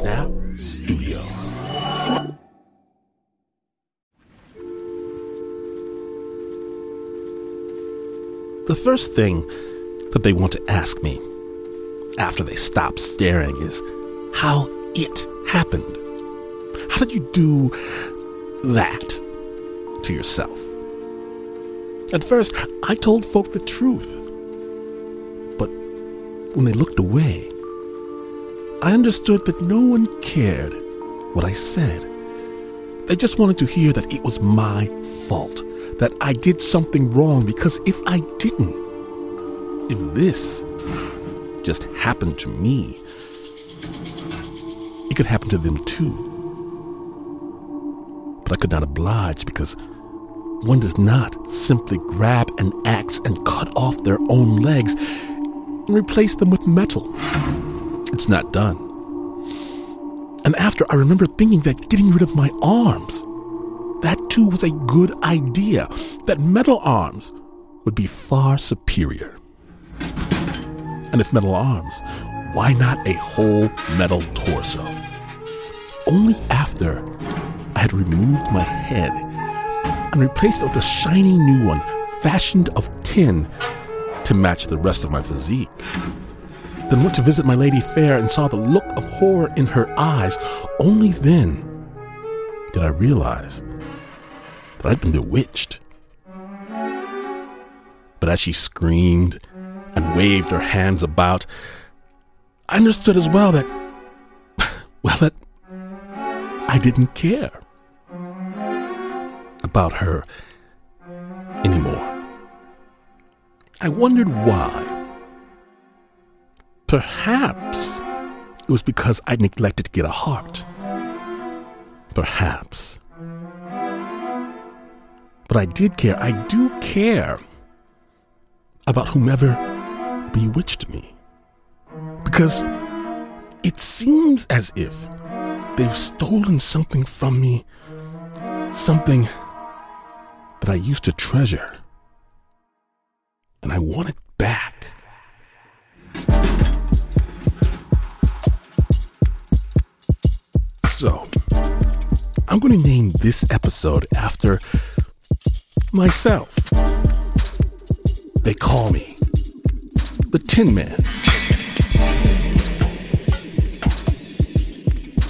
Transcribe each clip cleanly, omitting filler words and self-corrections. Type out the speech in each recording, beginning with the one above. Snap Studios. The first thing that they want to ask me after they stop staring is how it happened. How did you do that to yourself? At first, I told folk the truth. But when they looked away, I understood that no one cared what I said. They just wanted to hear that it was my fault, that I did something wrong, because if I didn't, if this just happened to me, it could happen to them too. But I could not oblige, because one does not simply grab an axe and cut off their own legs and replace them with metal. It's not done. And after, I remember thinking that getting rid of my arms, that too was a good idea, that metal arms would be far superior. And if metal arms, why not a whole metal torso? Only after I had removed my head and replaced it with a shiny new one, fashioned of tin to match the rest of my physique. Then went to visit my lady fair and saw the look of horror in her eyes. Only then did I realize that I'd been bewitched. But as she screamed and waved her hands about, I understood as well that I didn't care about her anymore. I wondered why. Perhaps it was because I neglected to get a heart. Perhaps. But I did care. I do care about whomever bewitched me. Because it seems as if they've stolen something from me, something that I used to treasure. And I want it back. So, I'm going to name this episode after myself. They call me the Tin Man.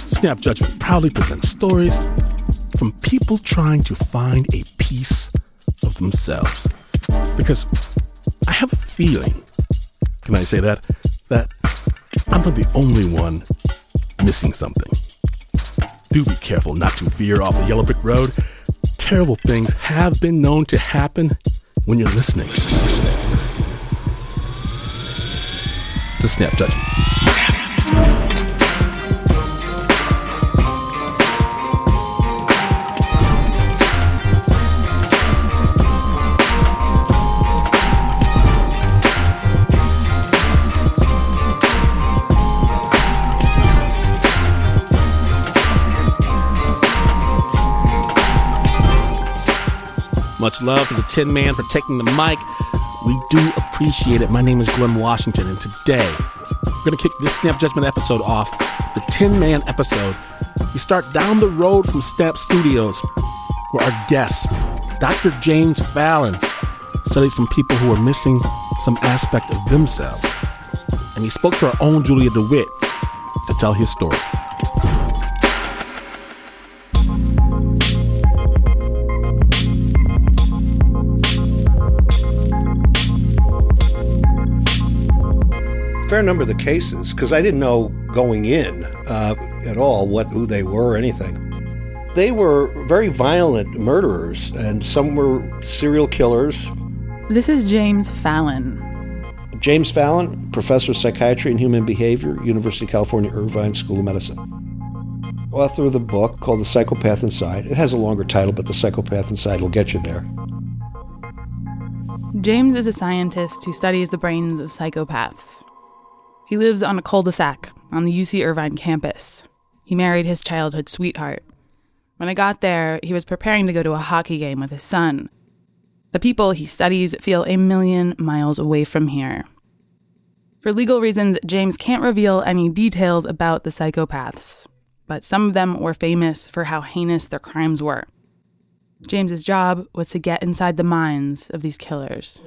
Snap Judgment proudly presents stories from people trying to find a piece of themselves. Because I have a feeling, can I say that I'm not the only one missing something. Do be careful not to veer off a yellow brick road. Terrible things have been known to happen when you're listening to Snap Judgment. Much love to the Tin Man for taking the mic. We do appreciate it. My name is Glenn Washington, and today we're going to kick this Snap Judgment episode off, the Tin Man episode. We start down the road from Snap Studios, where our guest, Dr. James Fallon, studied some people who were missing some aspect of themselves. And he spoke to our own Julia DeWitt to tell his story. Fair number of the cases, because I didn't know going in at all who they were or anything. They were very violent murderers, and some were serial killers. This is James Fallon. James Fallon, professor of psychiatry and human behavior, University of California, Irvine School of Medicine. Author of the book called The Psychopath Inside. It has a longer title, but The Psychopath Inside will get you there. James is a scientist who studies the brains of psychopaths. He lives on a cul-de-sac on the UC Irvine campus. He married his childhood sweetheart. When I got there, he was preparing to go to a hockey game with his son. The people he studies feel a million miles away from here. For legal reasons, James can't reveal any details about the psychopaths, but some of them were famous for how heinous their crimes were. James's job was to get inside the minds of these killers.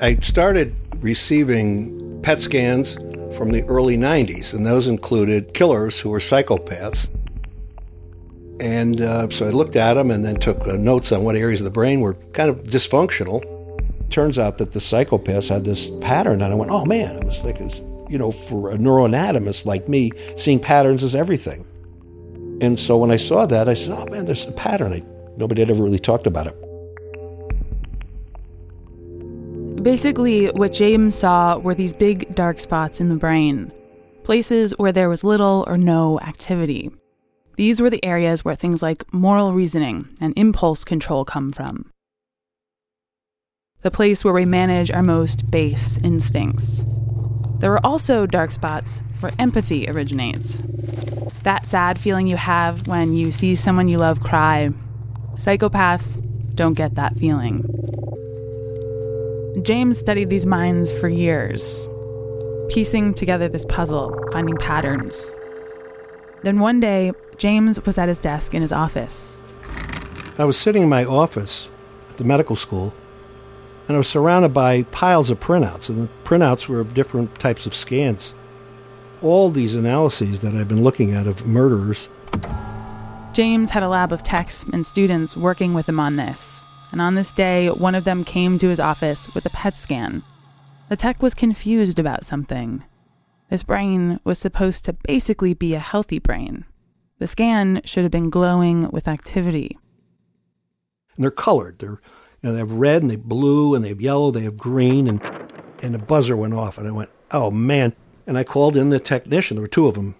I started receiving PET scans from the early 90s, and those included killers who were psychopaths. And so I looked at them and then took notes on what areas of the brain were kind of dysfunctional. Turns out that the psychopaths had this pattern, and I went, oh man, it was like, you know, for a neuroanatomist like me, seeing patterns is everything. And so when I saw that, I said, oh man, there's a pattern. Nobody had ever really talked about it. Basically, what James saw were these big dark spots in the brain, places where there was little or no activity. These were the areas where things like moral reasoning and impulse control come from. The place where we manage our most base instincts. There are also dark spots where empathy originates. That sad feeling you have when you see someone you love cry. Psychopaths don't get that feeling. James studied these minds for years, piecing together this puzzle, finding patterns. Then one day, James was at his desk in his office. I was sitting in my office at the medical school, and I was surrounded by piles of printouts, and the printouts were of different types of scans. All these analyses that I've been looking at of murderers. James had a lab of techs and students working with him on this, and on this day, one of them came to his office with a PET scan. The tech was confused about something. This brain was supposed to basically be a healthy brain. The scan should have been glowing with activity. And they're colored. They have red, and they have blue, and they have yellow, they have green, and a buzzer went off. And I went, oh, man. And I called in the technician. There were two of them.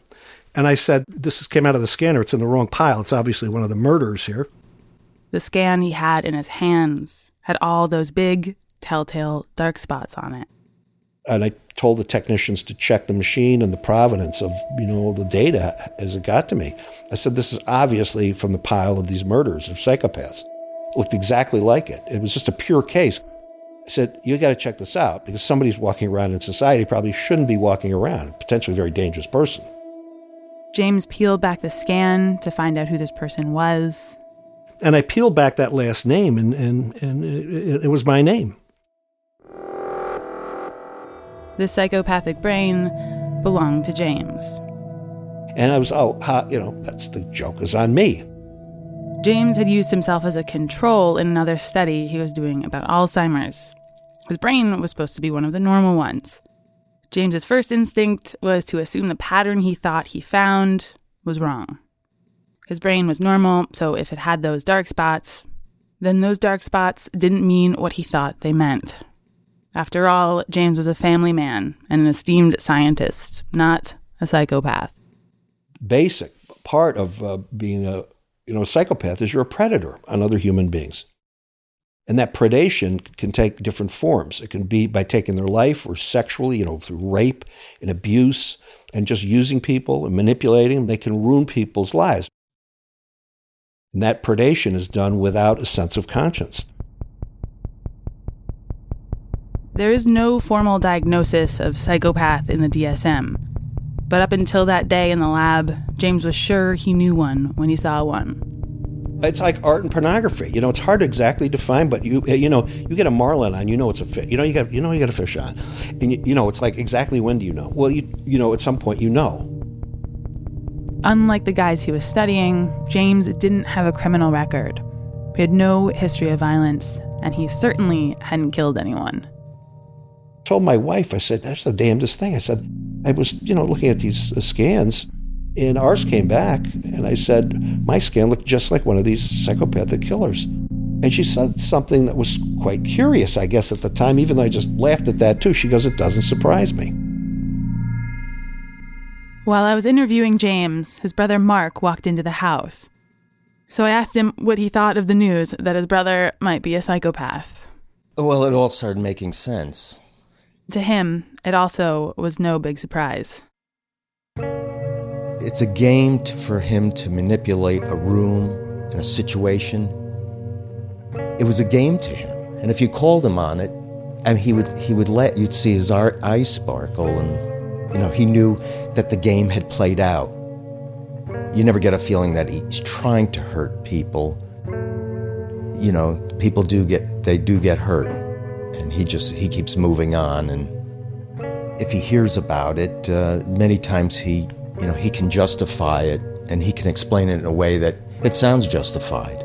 And I said, this came out of the scanner. It's in the wrong pile. It's obviously one of the murders here. The scan he had in his hands had all those big, telltale dark spots on it. And I told the technicians to check the machine and the provenance of, the data as it got to me. I said, this is obviously from the pile of these murders of psychopaths. It looked exactly like it. It was just a pure case. I said, you got to check this out because somebody's walking around in society probably shouldn't be walking around, a potentially very dangerous person. James peeled back the scan to find out who this person was. And I peeled back that last name, and it was my name. The psychopathic brain belonged to James. And I was, that's the joke is on me. James had used himself as a control in another study he was doing about Alzheimer's. His brain was supposed to be one of the normal ones. James's first instinct was to assume the pattern he thought he found was wrong. His brain was normal, so if it had those dark spots, then those dark spots didn't mean what he thought they meant. After all, James was a family man and an esteemed scientist, not a psychopath. Basic part of being a psychopath is you're a predator on other human beings. And that predation can take different forms. It can be by taking their life or sexually, through rape and abuse and just using people and manipulating them. They can ruin people's lives. And that predation is done without a sense of conscience. There is no formal diagnosis of psychopath in the DSM, but up until that day in the lab, James was sure he knew one when he saw one. It's like art and pornography. It's hard to exactly define, but you get a marlin on, it's a fish. You got a fish on, and it's like exactly when do you know? Well, at some point you know. Unlike the guys he was studying, James didn't have a criminal record. He had no history of violence, and he certainly hadn't killed anyone. Told my wife, I said, that's the damnedest thing. I said, I was, looking at these scans, and ours came back, and I said, my scan looked just like one of these psychopathic killers. And she said something that was quite curious, I guess, at the time, even though I just laughed at that, too. She goes, it doesn't surprise me. While I was interviewing James, his brother Mark walked into the house. So I asked him what he thought of the news that his brother might be a psychopath. Well, it all started making sense. To him, it also was no big surprise. It's a game for him to manipulate a room and a situation. It was a game to him. And if you called him on it, And he would let you'd see his eyes sparkle, and he knew that the game had played out. You never get a feeling that he's trying to hurt people. People do get hurt, and he keeps moving on. And if he hears about it, many times he can justify it, and he can explain it in a way that it sounds justified.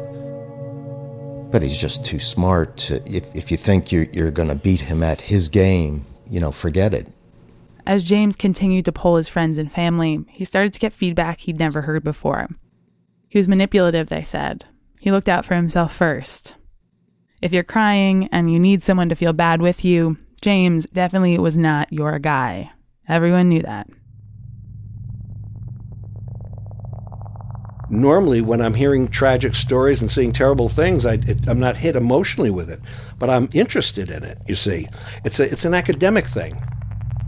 But he's just too smart. If you think you're going to beat him at his game, forget it. As James continued to poll his friends and family, he started to get feedback he'd never heard before. He was manipulative, they said. He looked out for himself first. If you're crying and you need someone to feel bad with you, James definitely was not your guy. Everyone knew that. Normally, when I'm hearing tragic stories and seeing terrible things, I'm not hit emotionally with it, but I'm interested in it, you see. It's an academic thing.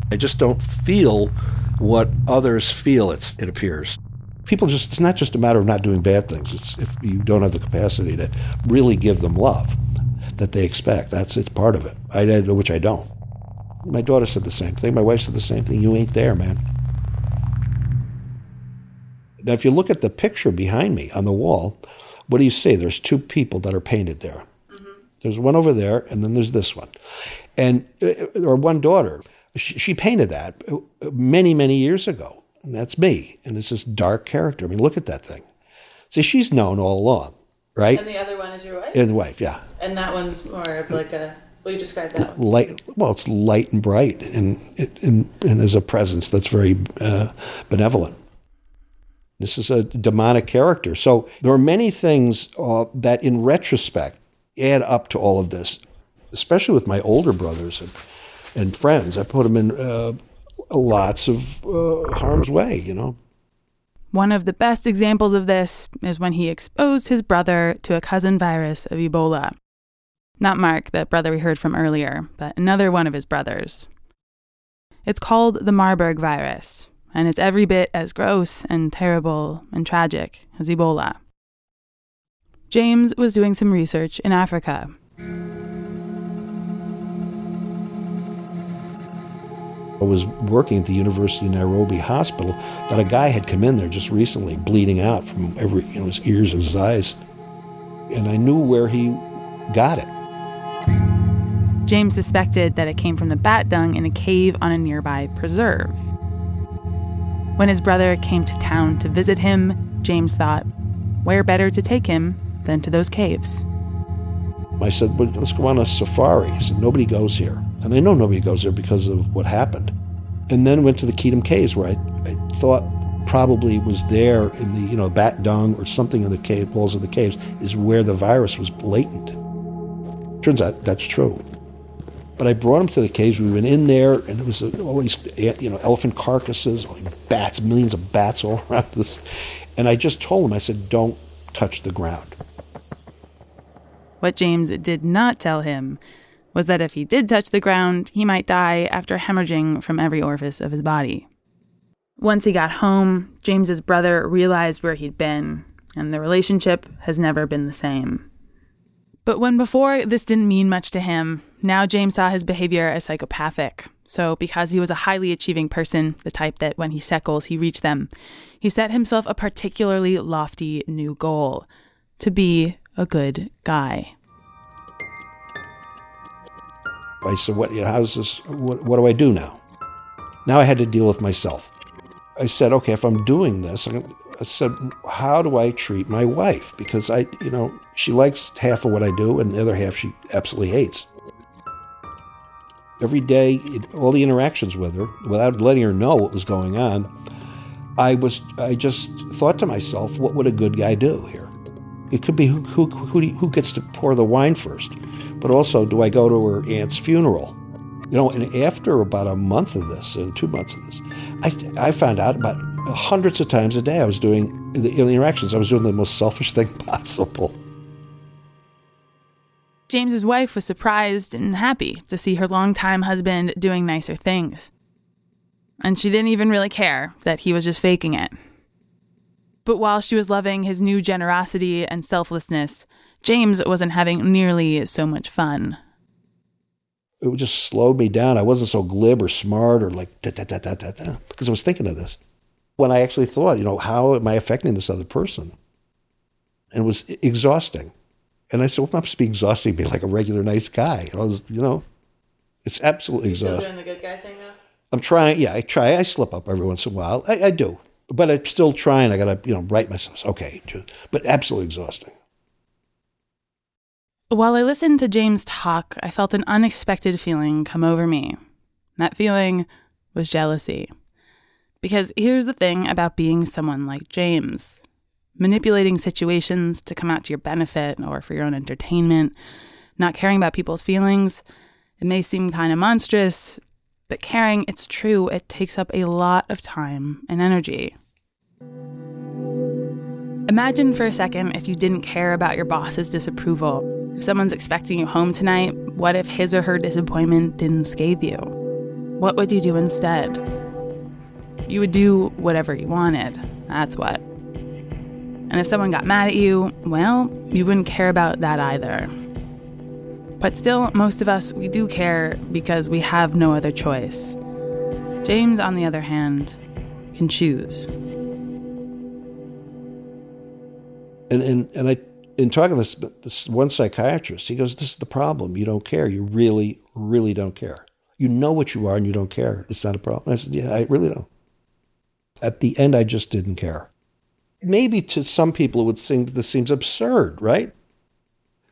I just don't feel what others feel, it appears. People just, it's not just a matter of not doing bad things. It's if you don't have the capacity to really give them love that they expect. It's part of it, which I don't. My daughter said the same thing. My wife said the same thing. You ain't there, man. Now, if you look at the picture behind me on the wall, what do you see? There's two people that are painted there. Mm-hmm. There's one over there, and then there's this one. And or one daughter. She painted that many, many years ago. And that's me. And it's this dark character. I mean, look at that thing. See, she's known all along, right? And the other one is your wife? And the wife, yeah. And that one's more of like a... Well, you described that one. It's light and bright and is a presence that's very benevolent. This is a demonic character. So there are many things that in retrospect add up to all of this, especially with my older brothers and friends. I put them in lots of harm's way, One of the best examples of this is when he exposed his brother to a cousin virus of Ebola. Not Mark, the brother we heard from earlier, but another one of his brothers. It's called the Marburg virus. And it's every bit as gross and terrible and tragic as Ebola. James was doing some research in Africa. I was working at the University of Nairobi Hospital, but a guy had come in there just recently, bleeding out from his ears and his eyes. And I knew where he got it. James suspected that it came from the bat dung in a cave on a nearby preserve. When his brother came to town to visit him, James thought, where better to take him than to those caves? I said, well, let's go on a safari. He said, nobody goes here. And I know nobody goes there because of what happened. And then went to the Keetum Caves, where I thought probably was there in the, bat dung or something in the cave, walls of the caves, is where the virus was latent. Turns out that's true. But I brought him to the caves. We went in there, and it was all these, elephant carcasses, all these bats, millions of bats all around this. And I just told him, I said, don't touch the ground. What James did not tell him was that if he did touch the ground, he might die after hemorrhaging from every orifice of his body. Once he got home, James's brother realized where he'd been, and the relationship has never been the same. But when before this didn't mean much to him, now James saw his behavior as psychopathic. So because he was a highly achieving person, the type that when he set goals, he reached them, he set himself a particularly lofty new goal: to be a good guy. I said, what do I do now? Now I had to deal with myself. I said, okay, if I'm doing this, I said, how do I treat my wife? Because she likes half of what I do, and the other half she absolutely hates. Every day, all the interactions with her, without letting her know what was going on, I just thought to myself, what would a good guy do here? It could be who gets to pour the wine first, but also, do I go to her aunt's funeral? And after about a month of this and 2 months of this, I found out about hundreds of times a day I was doing the interactions. I was doing the most selfish thing possible. James's wife was surprised and happy to see her longtime husband doing nicer things. And she didn't even really care that he was just faking it. But while she was loving his new generosity and selflessness, James wasn't having nearly so much fun. it would just slow me down. I wasn't so glib or smart or like da-da-da-da-da-da because I was thinking of this. When I actually thought, you know, how am I affecting this other person? And it was exhausting. And I said, well, I'm not supposed to be exhausting, be like a regular nice guy. And I was, you know, it's absolutely exhausting. Are you still doing the good guy thing now? I'm trying. Yeah, I try. I slip up every once in a while. I do. But I'm still trying. I got to, you know, right myself. Okay. But absolutely exhausting. While I listened to James talk, I felt an unexpected feeling come over me. That feeling was jealousy. Because here's the thing about being someone like James. Manipulating situations to come out to your benefit or for your own entertainment, not caring about people's feelings, it may seem kind of monstrous, but caring, it's true, it takes up a lot of time and energy. Imagine for a second if you didn't care about your boss's disapproval. If someone's expecting you home tonight, what if his or her disappointment didn't scathe you? What would you do instead? You would do whatever you wanted, that's what. And if someone got mad at you, well, you wouldn't care about that either. But still, most of us, we do care because we have no other choice. James, on the other hand, can choose. And I... in talking to this one psychiatrist, he goes, this is the problem. You don't care. You really, really don't care. You know what you are and you don't care. It's not a problem. I said, yeah, I really don't. At the end, I just didn't care. Maybe to some people it would seem, this seems absurd, right?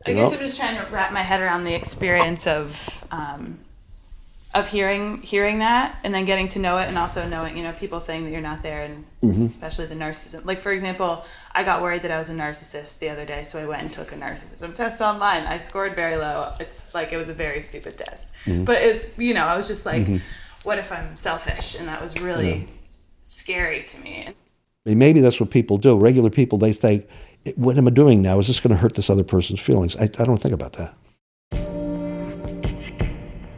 I guess I'm just trying to wrap my head around the experience of hearing that and then getting to know it, and also knowing, you know, people saying that you're not there, and especially the narcissism. Like, for example, I got worried that I was a narcissist the other day, so I went and took a narcissism test online. I scored very low. It's like, it was a very stupid test. Mm-hmm. But it was, you know, I was just like, what if I'm selfish? And that was really scary to me. Maybe that's what people do. Regular people, they think, what am I doing now? Is this going to hurt this other person's feelings? I don't think about that.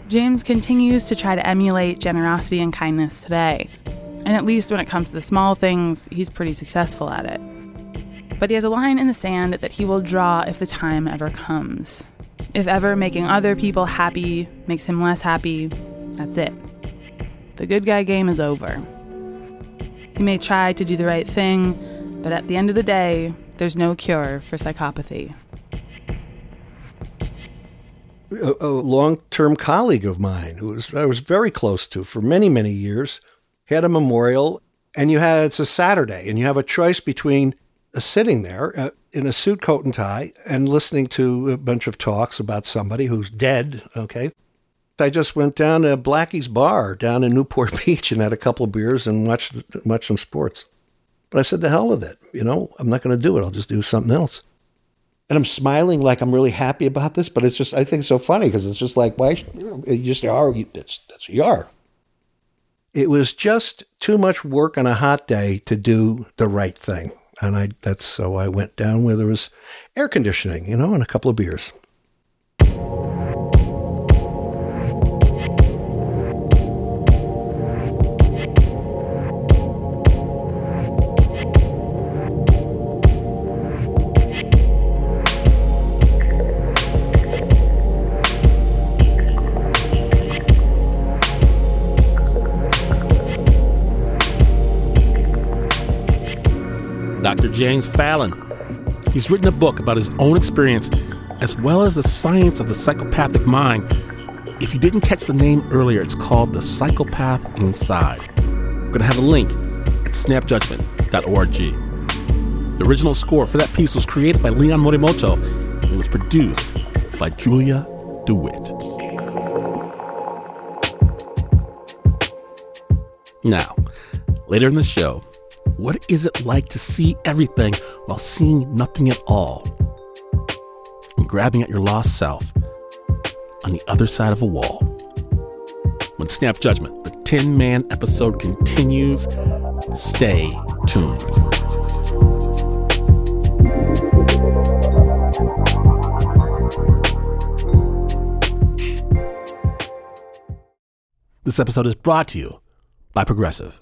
James continues to try to emulate generosity and kindness today. And at least when it comes to the small things, he's pretty successful at it. But he has a line in the sand that he will draw if the time ever comes. If ever making other people happy makes him less happy, that's it. The good guy game is over. He may try to do the right thing, but at the end of the day, there's no cure for psychopathy. A long-term colleague of mine who I was very close to for many, many years, had a memorial, and it's a Saturday, and you have a choice between sitting there in a suit, coat, and tie, and listening to a bunch of talks about somebody who's dead, okay? I just went down to Blackie's Bar down in Newport Beach and had a couple of beers and watched some sports. But I said, the hell with it, you know? I'm not going to do it. I'll just do something else. And I'm smiling like I'm really happy about this, but it's just, I think it's so funny because it's just like, why, you just are, that's who you are. It was just too much work on a hot day to do the right thing. And so I went down where there was air conditioning, you know, and a couple of beers. Dr. James Fallon. He's written a book about his own experience as well as the science of the psychopathic mind. If you didn't catch the name earlier, it's called The Psychopath Inside. I'm going to have a link at snapjudgment.org. The original score for that piece was created by Leon Morimoto and was produced by Julia DeWitt. Now, later in the show, what is it like to see everything while seeing nothing at all? And grabbing at your lost self on the other side of a wall. When Snap Judgment, the Tin Man episode continues, stay tuned. This episode is brought to you by Progressive.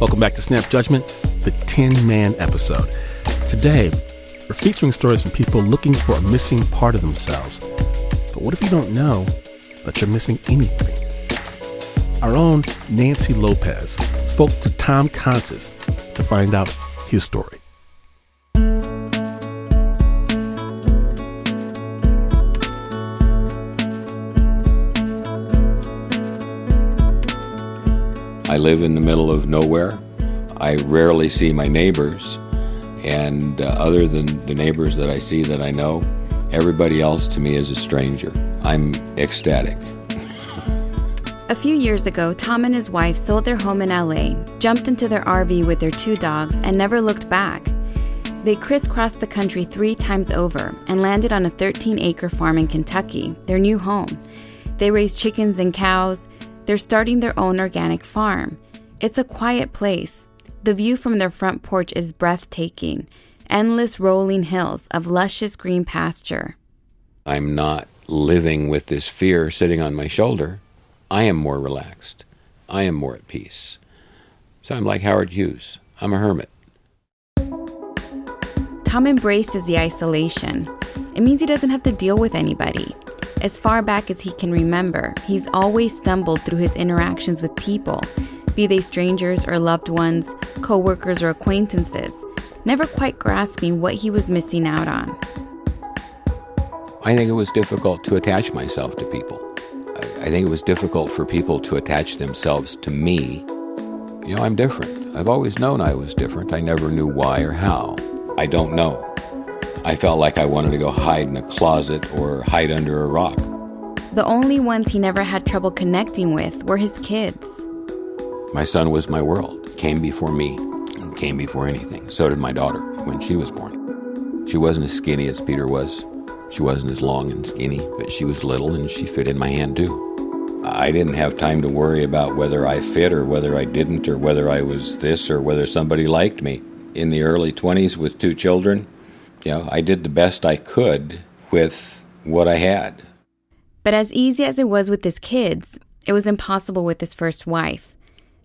Welcome back to Snap Judgment, the Tin Man episode. Today, we're featuring stories from people looking for a missing part of themselves. But what if you don't know that you're missing anything? Our own Nancy López spoke to Tom Conces to find out his story. I live in the middle of nowhere. I rarely see my neighbors, and other than the neighbors that I see that I know, everybody else to me is a stranger. I'm ecstatic. A few years ago, Tom and his wife sold their home in LA, jumped into their RV with their 2 dogs, and never looked back. They crisscrossed the country 3 times over and landed on a 13-acre farm in Kentucky, their new home. They raised chickens and cows. They're starting their own organic farm. It's a quiet place. The view from their front porch is breathtaking. Endless rolling hills of luscious green pasture. I'm not living with this fear sitting on my shoulder. I am more relaxed. I am more at peace. So I'm like Howard Hughes. I'm a hermit. Tom embraces the isolation. It means he doesn't have to deal with anybody. As far back as he can remember, he's always stumbled through his interactions with people, be they strangers or loved ones, co-workers or acquaintances, never quite grasping what he was missing out on. I think it was difficult to attach myself to people. I think it was difficult for people to attach themselves to me. You know, I'm different. I've always known I was different. I never knew why or how. I don't know. I felt like I wanted to go hide in a closet or hide under a rock. The only ones he never had trouble connecting with were his kids. My son was my world. Came before me and came before anything. So did my daughter when she was born. She wasn't as skinny as Peter was. She wasn't as long and skinny, but she was little and she fit in my hand too. I didn't have time to worry about whether I fit or whether I didn't or whether I was this or whether somebody liked me. In the early 20s with 2 children, you know, I did the best I could with what I had. But as easy as it was with his kids, it was impossible with his first wife.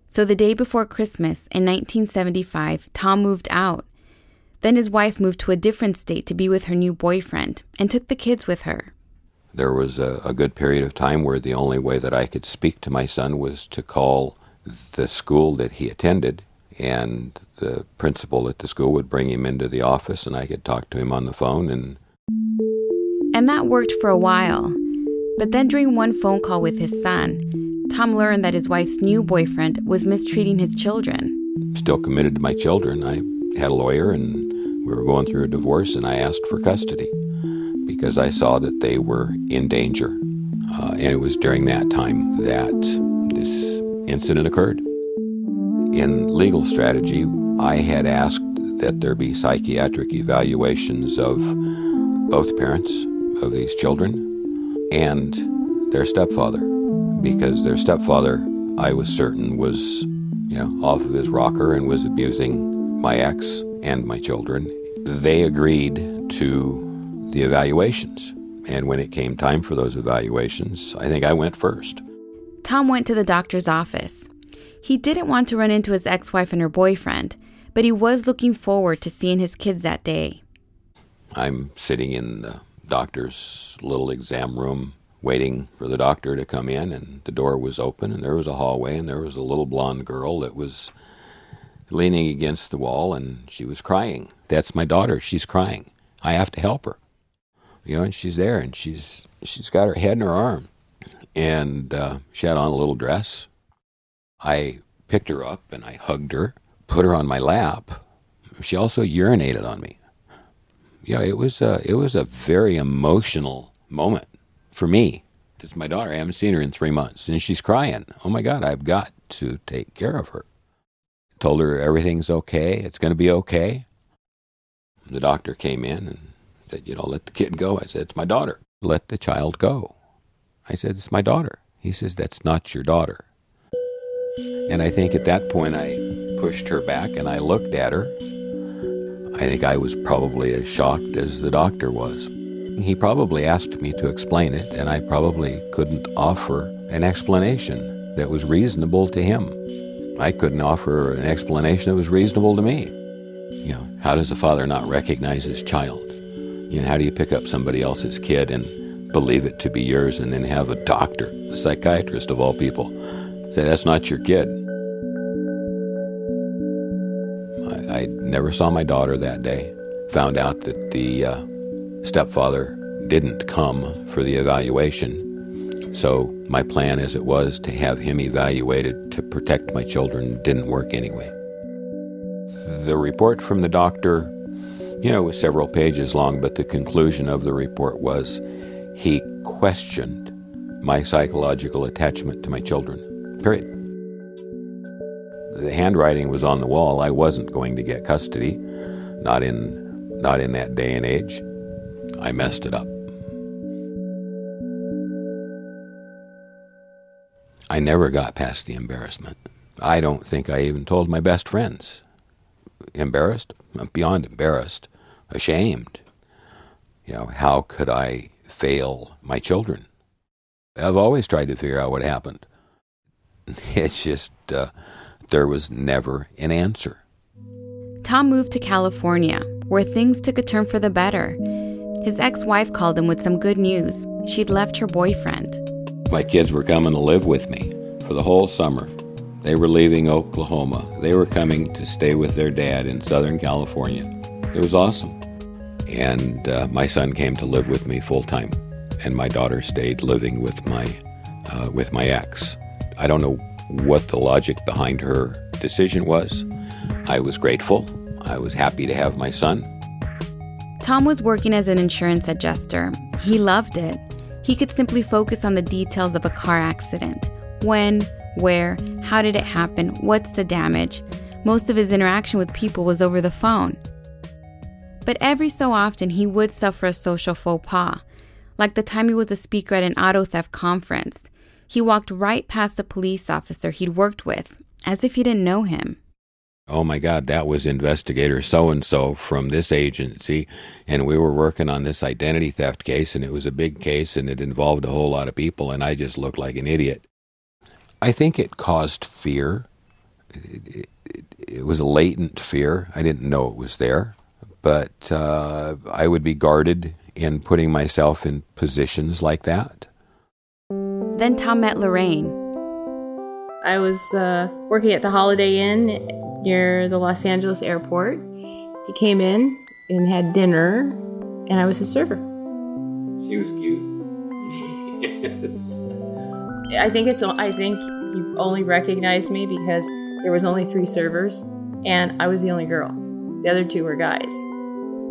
So the day before Christmas in 1975, Tom moved out. Then his wife moved to a different state to be with her new boyfriend and took the kids with her. There was a good period of time where the only way that I could speak to my son was to call the school that he attended, and the principal at the school would bring him into the office and I could talk to him on the phone. And that worked for a while. But then during one phone call with his son, Tom learned that his wife's new boyfriend was mistreating his children. Still committed to my children. I had a lawyer and we were going through a divorce, and I asked for custody because I saw that they were in danger. And it was during that time that this incident occurred. In legal strategy, I had asked that there be psychiatric evaluations of both parents of these children and their stepfather, because their stepfather, I was certain, was, you know, off of his rocker and was abusing my ex and my children. They agreed to the evaluations, and when it came time for those evaluations, I think I went first. Tom went to the doctor's office. He didn't want to run into his ex-wife and her boyfriend, but he was looking forward to seeing his kids that day. I'm sitting in the doctor's little exam room waiting for the doctor to come in, and the door was open, and there was a hallway, and there was a little blonde girl that was leaning against the wall, and she was crying. That's my daughter. She's crying. I have to help her. You know, and she's there, and she's got her head in her arm, and she had on a little dress. I picked her up and I hugged her, put her on my lap. She also urinated on me. Yeah, it was a very emotional moment for me. It's my daughter. I haven't seen her in 3 months, and she's crying. Oh, my God, I've got to take care of her. Told her everything's okay. It's going to be okay. The doctor came in and said, you know, let the kid go. I said, it's my daughter. Let the child go. I said, it's my daughter. He says, that's not your daughter. And I think at that point I pushed her back and I looked at her. I think I was probably as shocked as the doctor was. He probably asked me to explain it, and I probably couldn't offer an explanation that was reasonable to him. I couldn't offer an explanation that was reasonable to me. You know, how does a father not recognize his child? You know, how do you pick up somebody else's kid and believe it to be yours and then have a doctor, a psychiatrist of all people, say, that's not your kid? I never saw my daughter that day. Found out that the stepfather didn't come for the evaluation. So my plan as it was to have him evaluated to protect my children didn't work anyway. The report from the doctor, you know, was several pages long, but the conclusion of the report was he questioned my psychological attachment to my children, period. The handwriting was on the wall. I wasn't going to get custody, not in that day and age. I messed it up. I never got past the embarrassment. I don't think I even told my best friends. Embarrassed? Beyond embarrassed. Ashamed. You know, how could I fail my children? I've always tried to figure out what happened. It's just, there was never an answer. Tom moved to California, where things took a turn for the better. His ex-wife called him with some good news. She'd left her boyfriend. My kids were coming to live with me for the whole summer. They were leaving Oklahoma. They were coming to stay with their dad in Southern California. It was awesome. And my son came to live with me full-time, and my daughter stayed living with my ex. I don't know what the logic behind her decision was. I was grateful. I was happy to have my son. Tom was working as an insurance adjuster. He loved it. He could simply focus on the details of a car accident. When, where, how did it happen, what's the damage? Most of his interaction with people was over the phone. But every so often, he would suffer a social faux pas, like the time he was a speaker at an auto theft conference. He walked right past a police officer he'd worked with, as if he didn't know him. Oh, my God, that was investigator so-and-so from this agency, and we were working on this identity theft case, and it was a big case, and it involved a whole lot of people, and I just looked like an idiot. I think it caused fear. It was a latent fear. I didn't know it was there, but I would be guarded in putting myself in positions like that. Then Tom met Lorraine. I was working at the Holiday Inn near the Los Angeles airport. He came in and had dinner, and I was his server. She was cute. Yes. I think he only recognized me because there was only 3 servers, and I was the only girl. The other 2 were guys.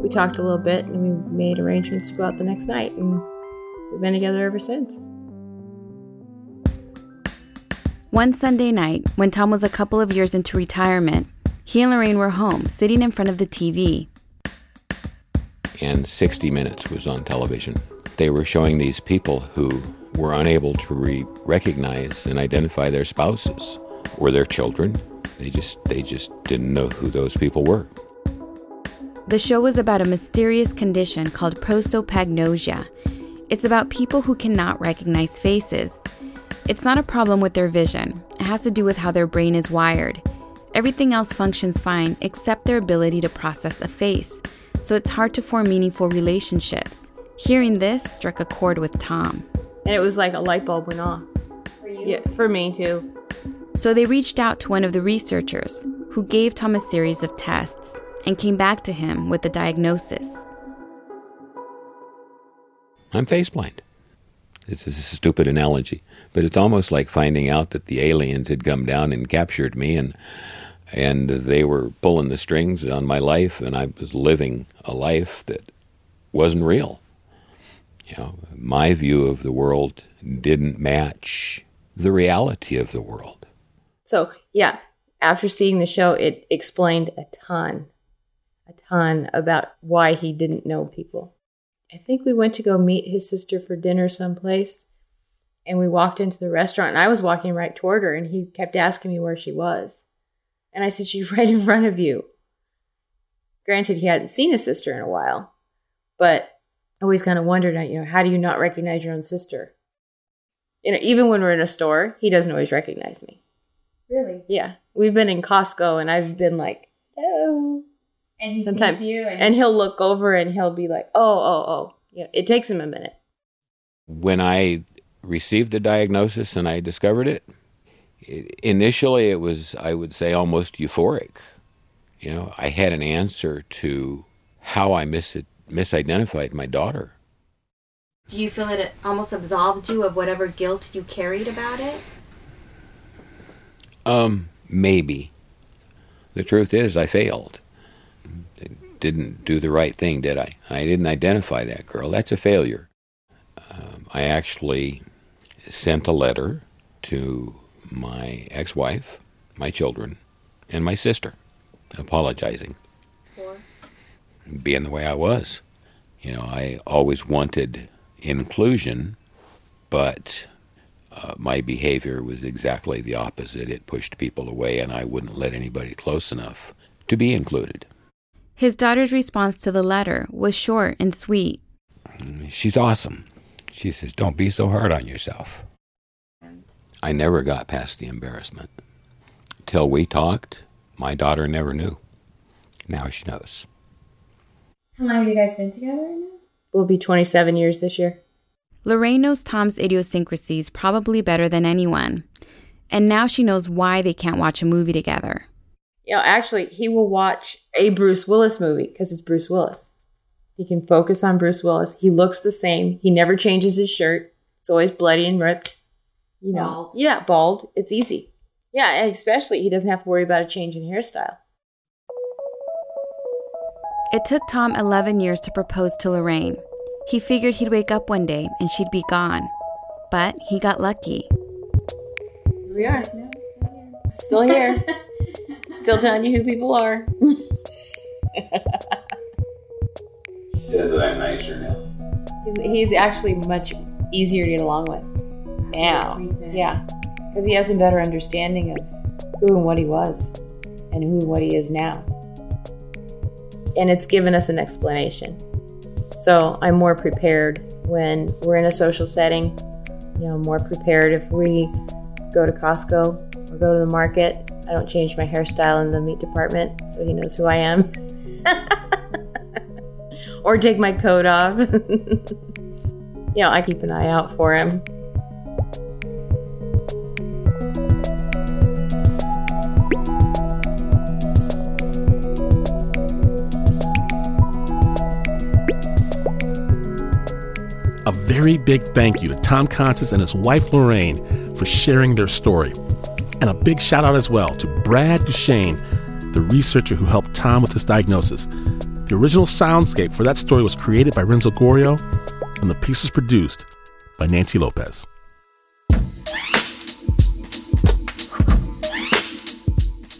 We talked a little bit, and we made arrangements to go out the next night, and we've been together ever since. One Sunday night, when Tom was a couple of years into retirement, he and Lorraine were home, sitting in front of the TV. And 60 Minutes was on television. They were showing these people who were unable to recognize and identify their spouses or their children. They just didn't know who those people were. The show was about a mysterious condition called prosopagnosia. It's about people who cannot recognize faces. It's not a problem with their vision. It has to do with how their brain is wired. Everything else functions fine except their ability to process a face, so it's hard to form meaningful relationships. Hearing this struck a chord with Tom. And it was like a light bulb went off. For you? Yeah, for me too. So they reached out to one of the researchers, who gave Tom a series of tests and came back to him with the diagnosis. I'm face blind. It's a stupid analogy, but it's almost like finding out that the aliens had come down and captured me, and they were pulling the strings on my life, and I was living a life that wasn't real. You know, my view of the world didn't match the reality of the world. So, yeah, after seeing the show, it explained a ton about why he didn't know people. I think we went to go meet his sister for dinner someplace, and we walked into the restaurant, and I was walking right toward her, and he kept asking me where she was. And I said, she's right in front of you. Granted, he hadn't seen his sister in a while, but I always kind of wondered, you know, how do you not recognize your own sister? You know, even when we're in a store, he doesn't always recognize me. Really? Yeah. We've been in Costco, and I've been like, hello. And he sometimes sees you. And he'll look over and he'll be like, oh. You know, it takes him a minute. When I received the diagnosis and I discovered it, initially it was, I would say, almost euphoric. You know, I had an answer to how I misidentified my daughter. Do you feel it almost absolved you of whatever guilt you carried about it? Maybe. The truth is, I failed. Didn't do the right thing, did I? I didn't identify that girl. That's a failure. I actually sent a letter to my ex-wife, my children, and my sister, apologizing for being the way I was. You know, I always wanted inclusion, but my behavior was exactly the opposite. It pushed people away, and I wouldn't let anybody close enough to be included. His daughter's response to the letter was short and sweet. She's awesome. She says, don't be so hard on yourself. I never got past the embarrassment. Till we talked, my daughter never knew. Now she knows. How long have you guys been together right now? We'll be 27 years this year. Lorraine knows Tom's idiosyncrasies probably better than anyone. And now she knows why they can't watch a movie together. You know, actually, he will watch a Bruce Willis movie because it's Bruce Willis. He can focus on Bruce Willis. He looks the same. He never changes his shirt. It's always bloody and ripped. You know, bald. Yeah, bald. It's easy. Yeah, and especially he doesn't have to worry about a change in hairstyle. It took Tom 11 years to propose to Lorraine. He figured he'd wake up one day and she'd be gone. But he got lucky. Here we are. No, still here. Still telling you who people are. He says that I'm nicer now. He's actually much easier to get along with now. Yeah, because he has a better understanding of who and what he was and who and what he is now. And it's given us an explanation. So I'm more prepared when we're in a social setting. You know, more prepared if we go to Costco or go to the market. I don't change my hairstyle in the meat department, so he knows who I am. Or take my coat off. You know, I keep an eye out for him. A very big thank you to Tom Conces and his wife Lorraine for sharing their story. And a big shout out as well to Brad Duchaine, the researcher who helped Tom with his diagnosis. The original soundscape for that story was created by Renzo Gorrio, and the piece was produced by Nancy López.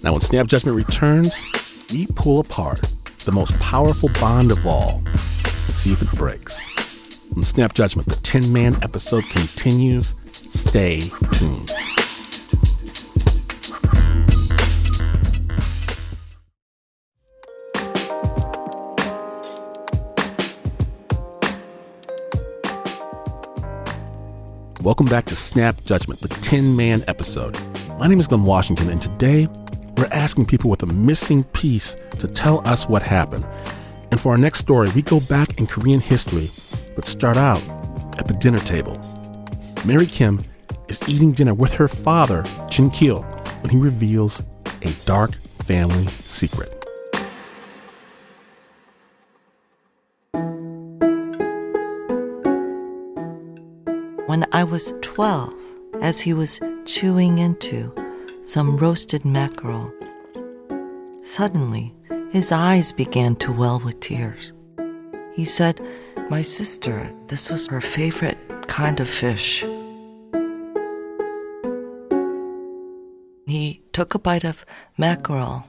Now, when Snap Judgment returns, we pull apart the most powerful bond of all and see if it breaks. When Snap Judgment, the Tin Man episode continues, stay tuned. Welcome back to Snap Judgment, the Tin Man episode. My name is Glenn Washington, and today we're asking people with a missing piece to tell us what happened. And for our next story, we go back in Korean history, but start out at the dinner table. Mary Kim is eating dinner with her father, Chin-Kil, when he reveals a dark family secret. when I was 12 as he was chewing into some roasted mackerel. Suddenly, his eyes began to well with tears. He said, "My sister, this was her favorite kind of fish." He took a bite of mackerel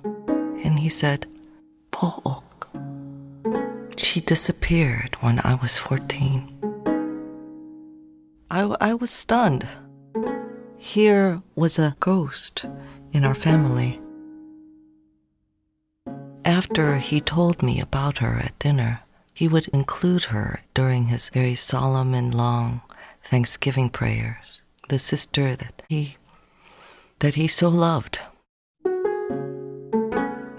and he said, "Bo-ok." She disappeared when I was 14. I was stunned. Here was a ghost in our family. After he told me about her at dinner, he would include her during his very solemn and long Thanksgiving prayers, the sister that he so loved.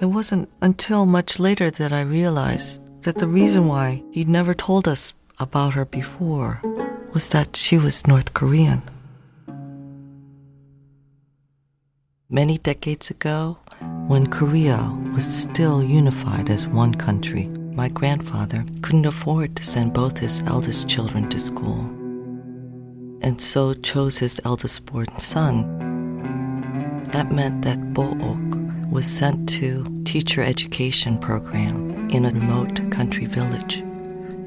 It wasn't until much later that I realized that the reason why he'd never told us about her before was that she was North Korean. Many decades ago, when Korea was still unified as one country, my grandfather couldn't afford to send both his eldest children to school, and so chose his eldest-born son. That meant that Bo-ok was sent to teacher education program in a remote country village.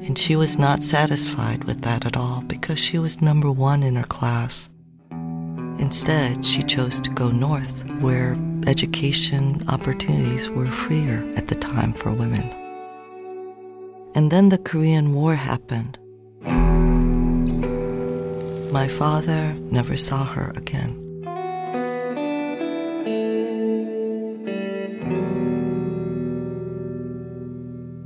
And she was not satisfied with that at all because she was number one in her class. Instead, she chose to go north, where education opportunities were freer at the time for women. And then the Korean War happened. My father never saw her again.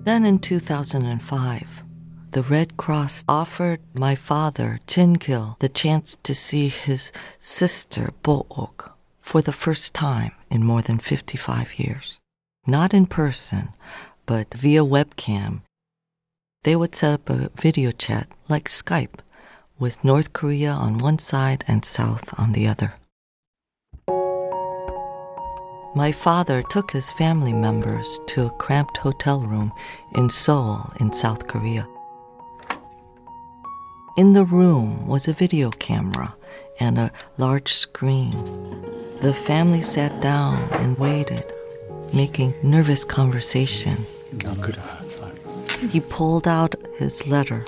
Then in 2005, the Red Cross offered my father, Chin-Kil, the chance to see his sister, Bo-ok, for the first time in more than 55 years. Not in person, but via webcam. They would set up a video chat, like Skype, with North Korea on one side and South on the other. My father took his family members to a cramped hotel room in Seoul in South Korea. In the room was a video camera and a large screen. The family sat down and waited, making nervous conversation. He pulled out his letter.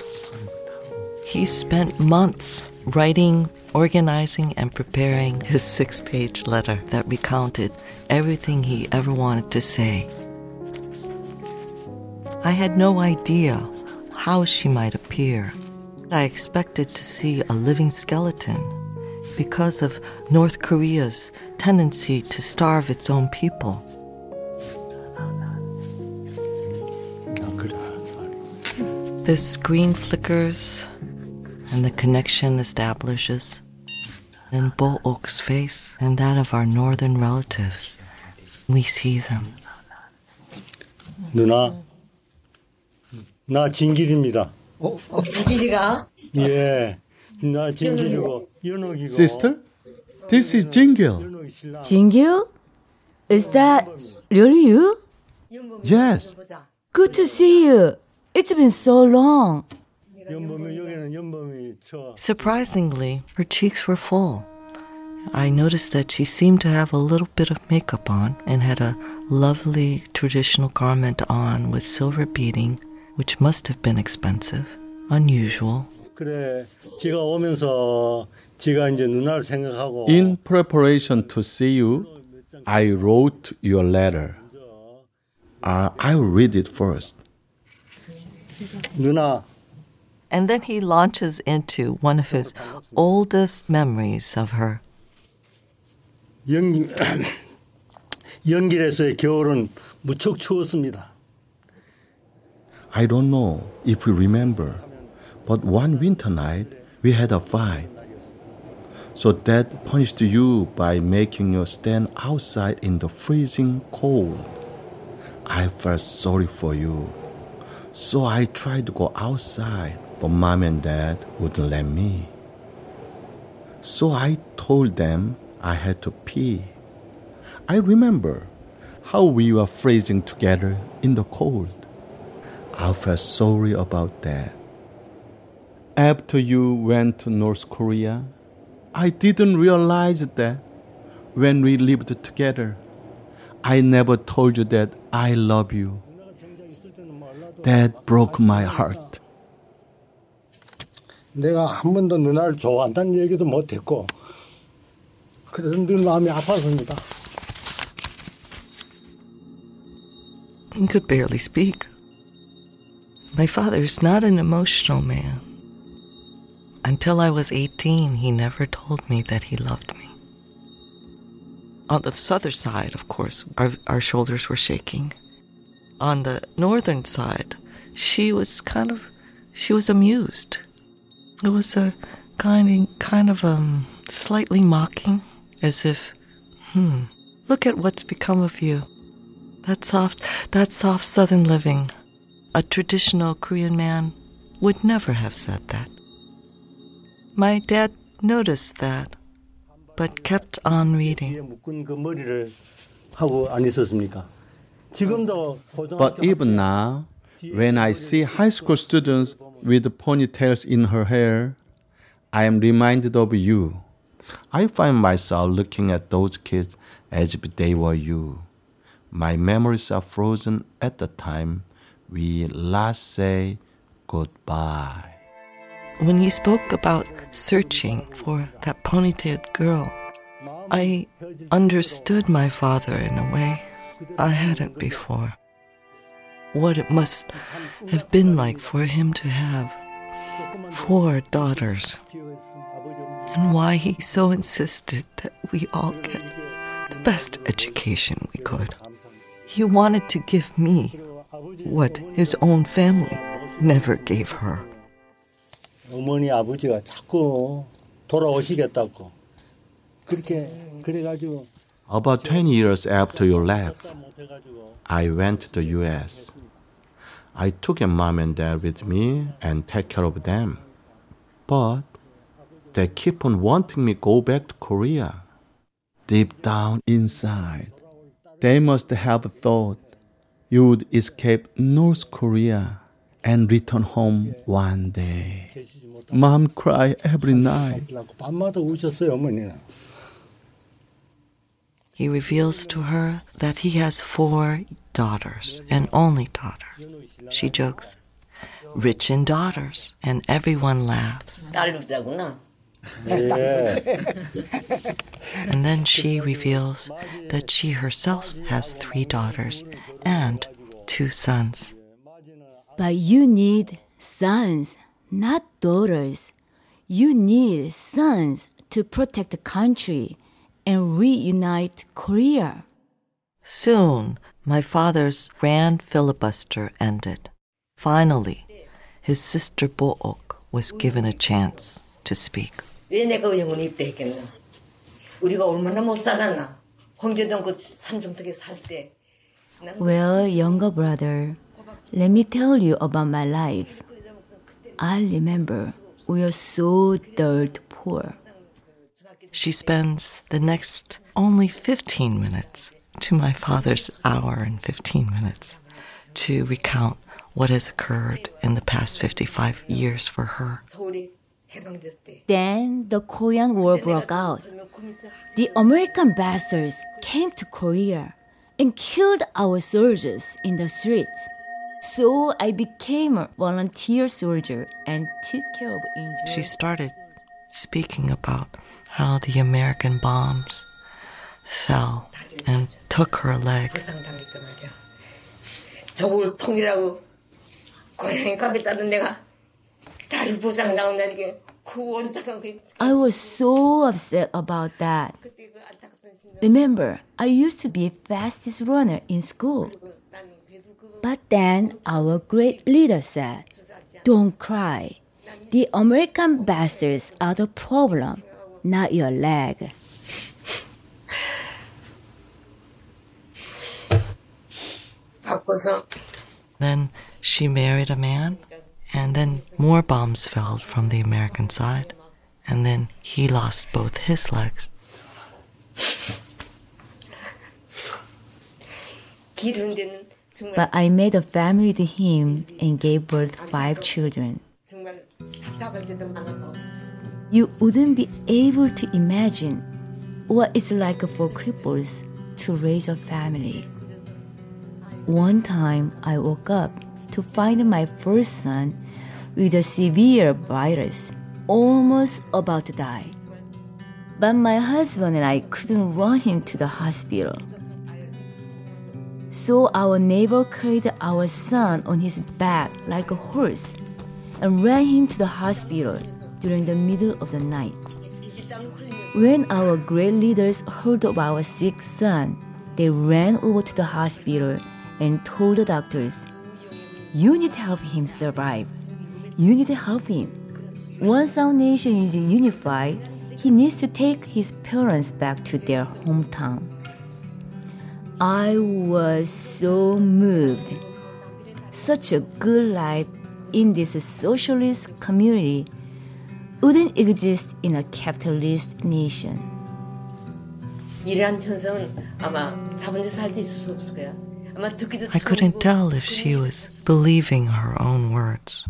He spent months writing, organizing, and preparing his 6-page letter that recounted everything he ever wanted to say. I had no idea how she might appear. I expected to see a living skeleton because of North Korea's tendency to starve its own people. The screen flickers and the connection establishes. Then Bo-ok's face and that of our northern relatives, we see them. 누나, 나 진길입니다. Sister, this is Chin-Kil. Chin-Kil? Is that really you? Yes. Good to see you. It's been so long. Surprisingly, her cheeks were full. I noticed that she seemed to have a little bit of makeup on and had a lovely traditional garment on with silver beading, which must have been expensive, unusual. In preparation to see you, I wrote your letter. I'll read it first. And then he launches into one of his oldest memories of her. 연길에서의 겨울은 무척 추웠습니다. I don't know if you remember, but one winter night we had a fight. So Dad punished you by making you stand outside in the freezing cold. I felt sorry for you. So I tried to go outside, but Mom and Dad wouldn't let me. So I told them I had to pee. I remember how we were freezing together in the cold. I felt sorry about that. after you went to North Korea, I didn't realize that when we lived together. I never told you that I love you. That broke my heart. 내가 한 번도 누나를 좋아한다는 얘기도 못 했고 그래서 늘 마음이 아팠습니다. He could barely speak. My father is not an emotional man. Until I was 18, he never told me that he loved me. On the southern side, of course, our shoulders were shaking. On the northern side, she was amused. It was a kind of slightly mocking, as if, look at what's become of you. That soft southern living. A traditional Korean man would never have said that. My dad noticed that, but kept on reading. But even now, when I see high school students with ponytails in her hair, I am reminded of you. I find myself looking at those kids as if they were you. My memories are frozen at the time we last say goodbye. When he spoke about searching for that ponytailed girl, I understood my father in a way I hadn't before. What it must have been like for him to have 4 daughters, and why he so insisted that we all get the best education we could. He wanted to give me what his own family never gave her. About 10 years after you left, I went to the U.S. I took a mom and dad with me and take care of them. But they keep on wanting me to go back to Korea. Deep down inside, they must have thought you would escape North Korea and return home one day. Mom cried every night. He reveals to her that he has 4 daughters, an only daughter. She jokes, rich in daughters, and everyone laughs. And then she reveals that she herself has 3 daughters and 2 sons. But you need sons, not daughters. You need sons to protect the country and reunite Korea. Soon, my father's grand filibuster ended. Finally, his sister Bo-ok was given a chance to speak. Well, younger brother, let me tell you about my life. I remember we are so dirt poor. She spends the next only 15 minutes to my father's hour and 15 minutes to recount what has occurred in the past 55 years for her. Then the Korean War broke out. The American bastards came to Korea and killed our soldiers in the streets. So I became a volunteer soldier and took care of injured. She started speaking about how the American bombs fell and took her leg. I was so upset about that. Remember, I used to be fastest runner in school. But then our great leader said, "Don't cry. The American bastards are the problem, not your leg." Then she married a man, and then more bombs fell from the American side, and then he lost both his legs. But I made a family with him and gave birth 5 children. You wouldn't be able to imagine what it's like for cripples to raise a family. One time I woke up to find my first son with a severe virus, almost about to die. But my husband and I couldn't run him to the hospital. So our neighbor carried our son on his back like a horse and ran him to the hospital during the middle of the night. When our great leaders heard of our sick son, they ran over to the hospital and told the doctors, "You need to help him survive. You need to help him. Once our nation is unified, he needs to take his parents back to their hometown." I was so moved. Such a good life in this socialist community wouldn't exist in a capitalist nation. I couldn't tell if she was believing her own words.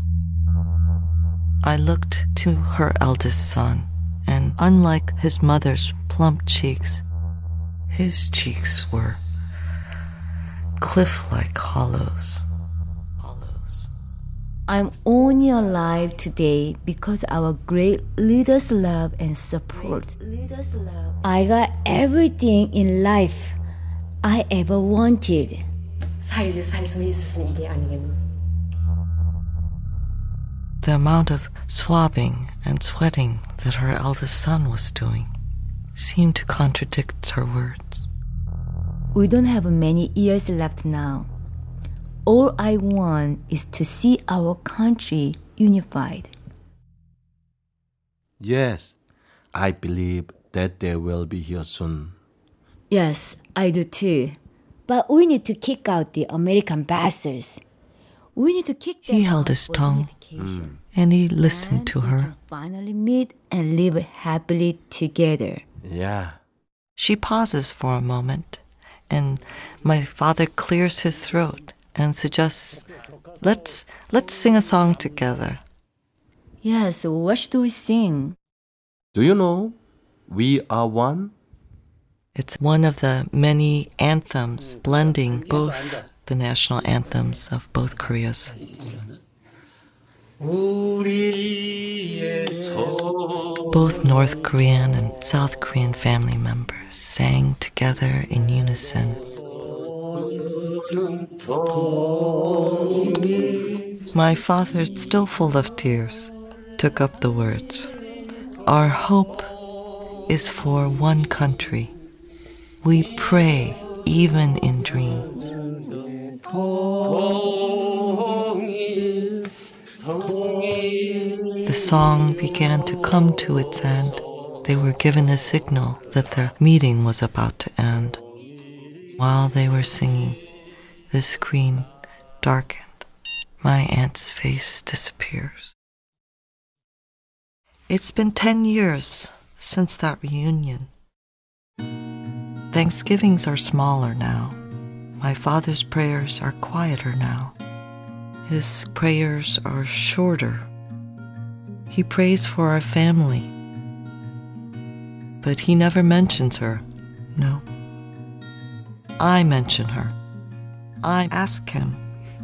I looked to her eldest son, and unlike his mother's plump cheeks, his cheeks were cliff-like hollows. I'm only alive today because our great leaders' love and support. I got everything in life I ever wanted. The amount of swabbing and sweating that her eldest son was doing seemed to contradict her words. We don't have many years left now. All I want is to see our country unified. Yes, I believe that they will be here soon. Yes, I do too. But we need to kick out the American bastards. We need to kick them out. He held his tongue, and he listened to her. Finally meet and live happily together. Yeah. She pauses for a moment, and my father clears his throat and suggests, let's sing a song together. Yes, what should we sing? Do you know We Are One? It's one of the many anthems blending both the national anthems of both Koreas. Both North Korean and South Korean family members sang together in unison. My father, still full of tears, took up the words. Our hope is for one country. We pray even in dreams. The song began to come to its end. They were given a signal that their meeting was about to end. While they were singing, the screen darkened. My aunt's face disappears. It's been 10 years since that reunion. Thanksgivings are smaller now. My father's prayers are quieter now. His prayers are shorter. He prays for our family. But he never mentions her. No. I mention her. I ask him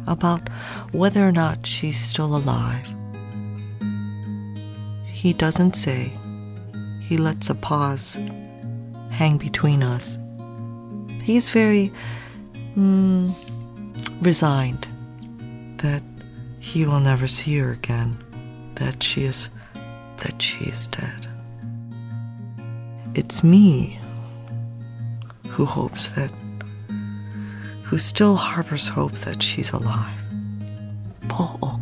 about whether or not she's still alive. He doesn't say. He lets a pause hang between us. He's very resigned that he will never see her again, that she is dead. It's me who hopes that who still harbors hope that she's alive. Bo-ok.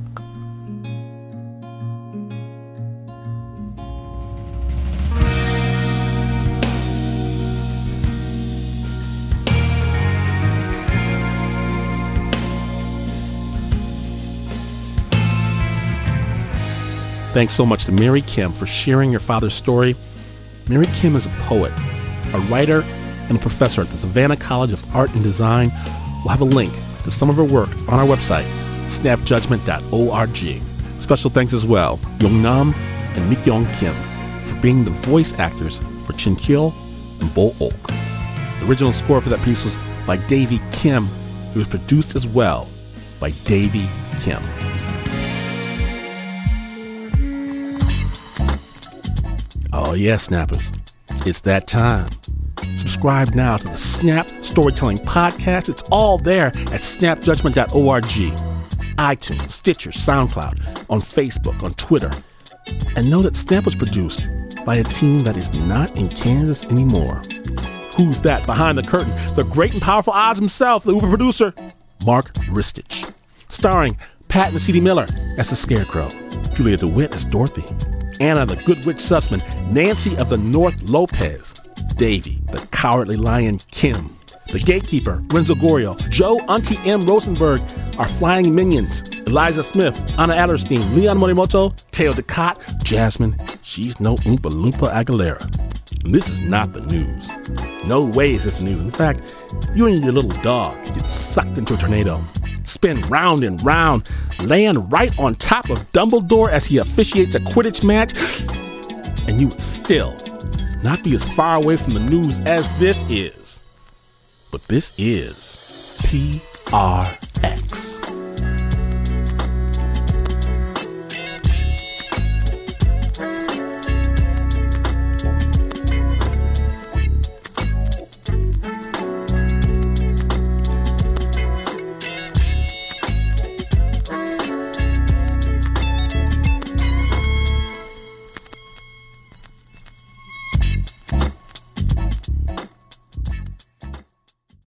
Thanks so much to Mary Kim for sharing your father's story. Mary Kim is a poet, a writer, and a professor at the Savannah College of Art and Design. We'll have a link to some of her work on our website, snapjudgment.org. Special thanks as well, Yongnam and Mikyung Kim for being the voice actors for Chin-Kil and Bo-ok. The original score for that piece was by Davey Kim. It was produced as well by Davey Kim. Oh yeah, Snappers, it's that time. Subscribe now to the Snap Storytelling Podcast. It's all there at snapjudgment.org, iTunes, Stitcher, SoundCloud, on Facebook, on Twitter. And know that Snap was produced by a team that is not in Kansas anymore. Who's that behind the curtain? The great and powerful Oz himself, the uber producer, Mark Ristich. Starring Pat Mesiti-Miller as the Scarecrow, Julia DeWitt as Dorothy, Anna the Good Witch Sussman, Nancy of the North López, Davey the Cowardly Lion Kim, the Gatekeeper Renzo Gorrio, Joe Auntie M. Rosenberg, our Flying Minions, Eliza Smith, Anna Adlerstein, Leon Morimoto, Teo DeCott, Jasmine, she's no Oompa Loompa Aguilera. This is not the news. No way is this news. In fact, you and your little dog get sucked into a tornado, spin round and round, land right on top of Dumbledore as he officiates a Quidditch match, and you would still not be as far away from the news as this is. But this is PR